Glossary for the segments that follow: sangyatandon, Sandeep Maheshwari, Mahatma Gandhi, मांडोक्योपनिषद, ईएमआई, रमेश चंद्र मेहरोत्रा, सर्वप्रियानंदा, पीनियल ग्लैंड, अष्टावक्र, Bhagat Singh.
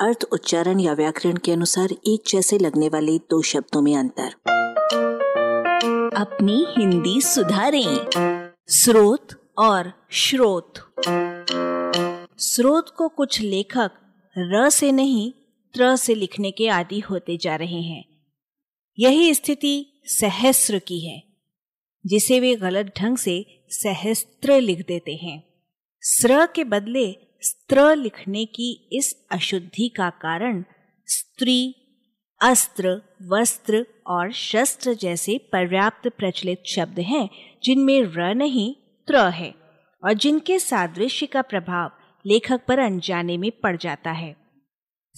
अर्थ, उच्चारण या व्याकरण के अनुसार एक जैसे लगने वाले दो शब्दों में अंतर। अपनी हिंदी सुधारें। स्रोत और श्रोत। स्रोत को कुछ लेखक र से नहीं त्र से लिखने के आदी होते जा रहे हैं। यही स्थिति सहस्त्र की है, जिसे वे गलत ढंग से सहस्त्र लिख देते हैं। स्र के बदले स्त्र लिखने की इस अशुद्धि का कारण स्त्री, अस्त्र, वस्त्र और शस्त्र जैसे पर्याप्त प्रचलित शब्द हैं, जिनमें र नहीं त्र है और जिनके सादृश्य का प्रभाव लेखक पर अनजाने में पड़ जाता है।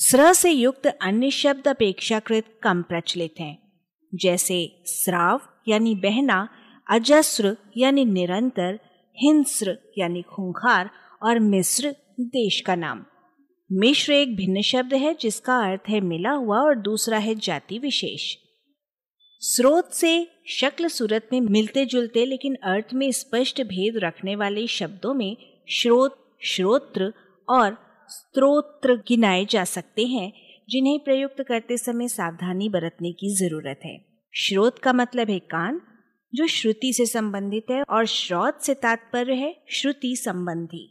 स्र से युक्त अन्य शब्द अपेक्षाकृत कम प्रचलित हैं, जैसे स्राव यानी बहना, अजस्र यानी निरंतर, हिंस्र यानी खूंखार और मिस्र देश का नाम। मिश्र एक भिन्न शब्द है जिसका अर्थ है मिला हुआ और दूसरा है जाति विशेष। स्रोत से शक्ल सूरत में मिलते जुलते लेकिन अर्थ में स्पष्ट भेद रखने वाले शब्दों में श्रोत, श्रोत्र और स्त्रोत्र गिनाए जा सकते हैं, जिन्हें प्रयुक्त करते समय सावधानी बरतने की जरूरत है। श्रोत का मतलब है कान, जो श्रुति से संबंधित है, और श्रोत से तात्पर्य है श्रुति संबंधी।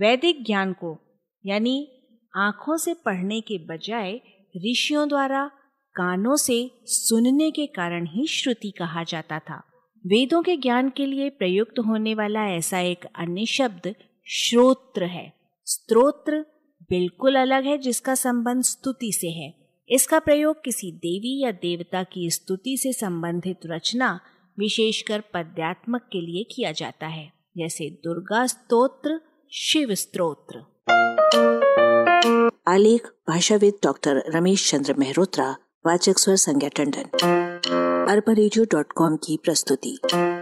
वैदिक ज्ञान को यानी आँखों से पढ़ने के बजाय ऋषियों द्वारा कानों से सुनने के कारण ही श्रुति कहा जाता था। वेदों के ज्ञान के लिए प्रयुक्त होने वाला ऐसा एक अन्य शब्द श्रोत्र है। स्त्रोत्र बिल्कुल अलग है, जिसका संबंध स्तुति से है। इसका प्रयोग किसी देवी या देवता की स्तुति से संबंधित रचना, विशेषकर पद्यात्मक के लिए किया जाता है, जैसे दुर्गा स्तोत्र, शिव स्तोत्र। आलेख भाषाविद डॉक्टर रमेश चंद्र मेहरोत्रा। वाचक स्वर संज्ञा टंडन, arbareadio.com की प्रस्तुति।